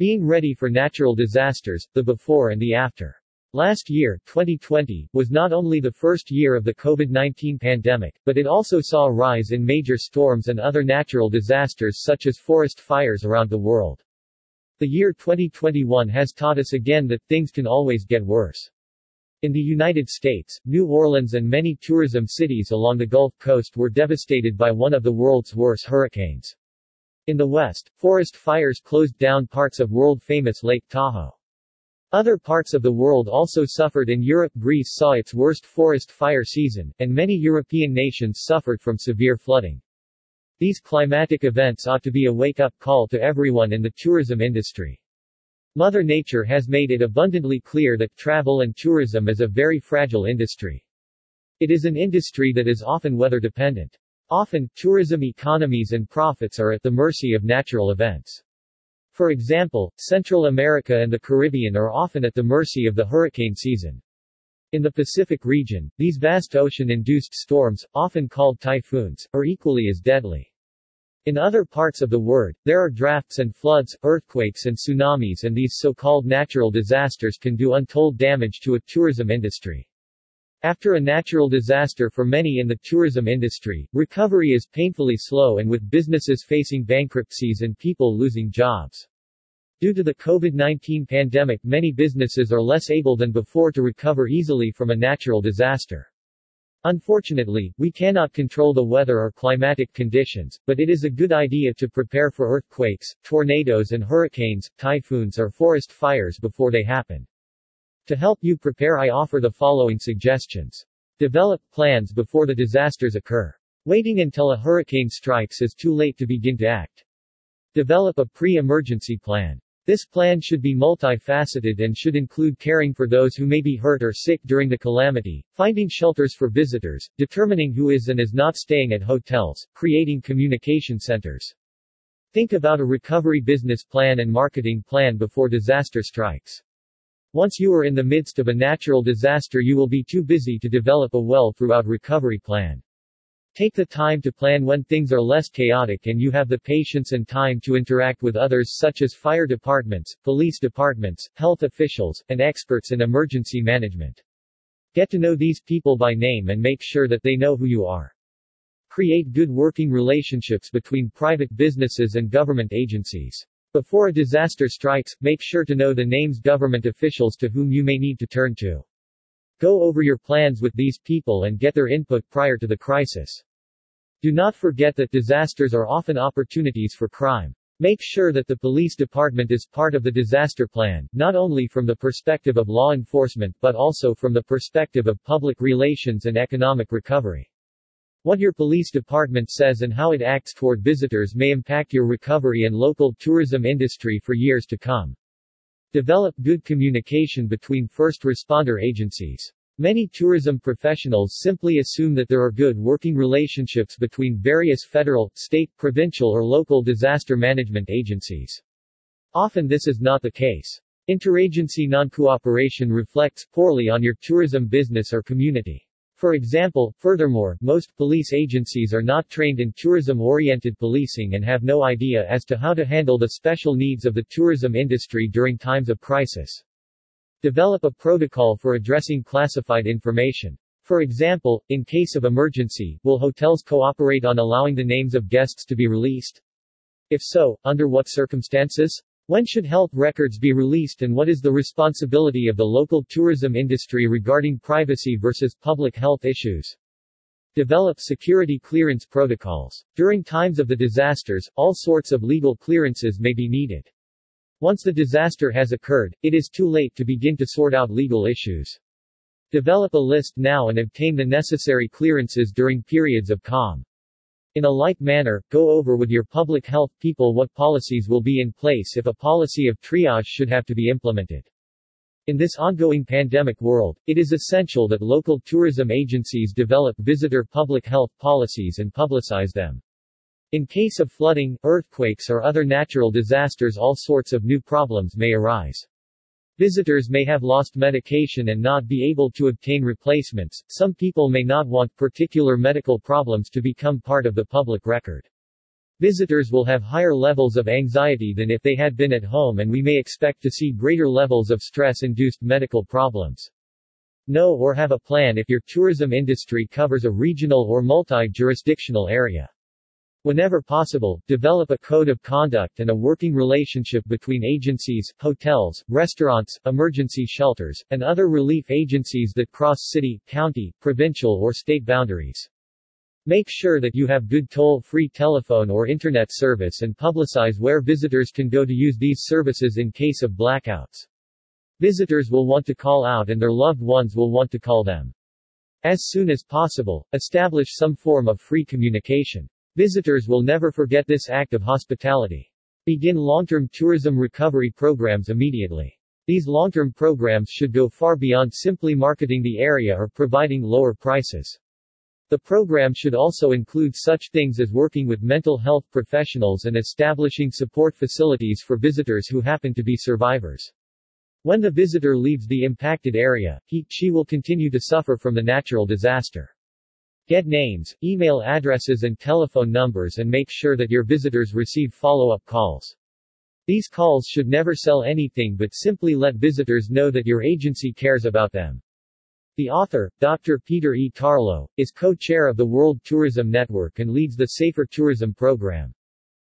Being ready for natural disasters, the before and the after. Last year, 2020, was not only the first year of the COVID-19 pandemic, but it also saw a rise in major storms and other natural disasters such as forest fires around the world. The year 2021 has taught us again that things can always get worse. In the United States, New Orleans and many tourism cities along the Gulf Coast were devastated by one of the world's worst hurricanes. In the West, forest fires closed down parts of world-famous Lake Tahoe. Other parts of the world also suffered, and Greece saw its worst forest fire season, and many European nations suffered from severe flooding. These climatic events ought to be a wake-up call to everyone in the tourism industry. Mother Nature has made it abundantly clear that travel and tourism is a very fragile industry. It is an industry that is often weather-dependent. Often, tourism economies and profits are at the mercy of natural events. For example, Central America and the Caribbean are often at the mercy of the hurricane season. In the Pacific region, these vast ocean-induced storms, often called typhoons, are equally as deadly. In other parts of the world, there are drafts and floods, earthquakes and tsunamis, and these so-called natural disasters can do untold damage to a tourism industry. After a natural disaster, for many in the tourism industry, recovery is painfully slow, and with businesses facing bankruptcies and people losing jobs. Due to the COVID-19 pandemic, many businesses are less able than before to recover easily from a natural disaster. Unfortunately, we cannot control the weather or climatic conditions, but it is a good idea to prepare for earthquakes, tornadoes and hurricanes, typhoons or forest fires before they happen. To help you prepare, I offer the following suggestions. Develop plans before the disasters occur. Waiting until a hurricane strikes is too late to begin to act. Develop a pre-emergency plan. This plan should be multifaceted and should include caring for those who may be hurt or sick during the calamity, finding shelters for visitors, determining who is and is not staying at hotels, creating communication centers. Think about a recovery business plan and marketing plan before disaster strikes. Once you are in the midst of a natural disaster, you will be too busy to develop a well-thought-out recovery plan. Take the time to plan when things are less chaotic and you have the patience and time to interact with others such as fire departments, police departments, health officials, and experts in emergency management. Get to know these people by name and make sure that they know who you are. Create good working relationships between private businesses and government agencies. Before a disaster strikes, make sure to know the names government officials to whom you may need to turn to. Go over your plans with these people and get their input prior to the crisis. Do not forget that disasters are often opportunities for crime. Make sure that the police department is part of the disaster plan, not only from the perspective of law enforcement but also from the perspective of public relations and economic recovery. What your police department says and how it acts toward visitors may impact your recovery and local tourism industry for years to come. Develop good communication between first responder agencies. Many tourism professionals simply assume that there are good working relationships between various federal, state, provincial or local disaster management agencies. Often this is not the case. Interagency non-cooperation reflects poorly on your tourism business or community. For example, furthermore, most police agencies are not trained in tourism-oriented policing and have no idea as to how to handle the special needs of the tourism industry during times of crisis. Develop a protocol for addressing classified information. For example, in case of emergency, will hotels cooperate on allowing the names of guests to be released? If so, under what circumstances? When should health records be released, and what is the responsibility of the local tourism industry regarding privacy versus public health issues? Develop security clearance protocols. During times of the disasters, all sorts of legal clearances may be needed. Once the disaster has occurred, it is too late to begin to sort out legal issues. Develop a list now and obtain the necessary clearances during periods of calm. In a like manner, go over with your public health people what policies will be in place if a policy of triage should have to be implemented. In this ongoing pandemic world, it is essential that local tourism agencies develop visitor public health policies and publicize them. In case of flooding, earthquakes or other natural disasters, all sorts of new problems may arise. Visitors may have lost medication and not be able to obtain replacements. Some people may not want particular medical problems to become part of the public record. Visitors will have higher levels of anxiety than if they had been at home, and we may expect to see greater levels of stress-induced medical problems. Know or have a plan if your tourism industry covers a regional or multi-jurisdictional area. Whenever possible, develop a code of conduct and a working relationship between agencies, hotels, restaurants, emergency shelters, and other relief agencies that cross city, county, provincial or state boundaries. Make sure that you have good toll-free telephone or internet service and publicize where visitors can go to use these services in case of blackouts. Visitors will want to call out and their loved ones will want to call them. As soon as possible, establish some form of free communication. Visitors will never forget this act of hospitality. Begin long-term tourism recovery programs immediately. These long-term programs should go far beyond simply marketing the area or providing lower prices. The program should also include such things as working with mental health professionals and establishing support facilities for visitors who happen to be survivors. When the visitor leaves the impacted area, she will continue to suffer from the natural disaster. Get names, email addresses and telephone numbers and make sure that your visitors receive follow-up calls. These calls should never sell anything but simply let visitors know that your agency cares about them. The author, Dr. Peter E. Tarlow, is co-chair of the World Tourism Network and leads the Safer Tourism Program.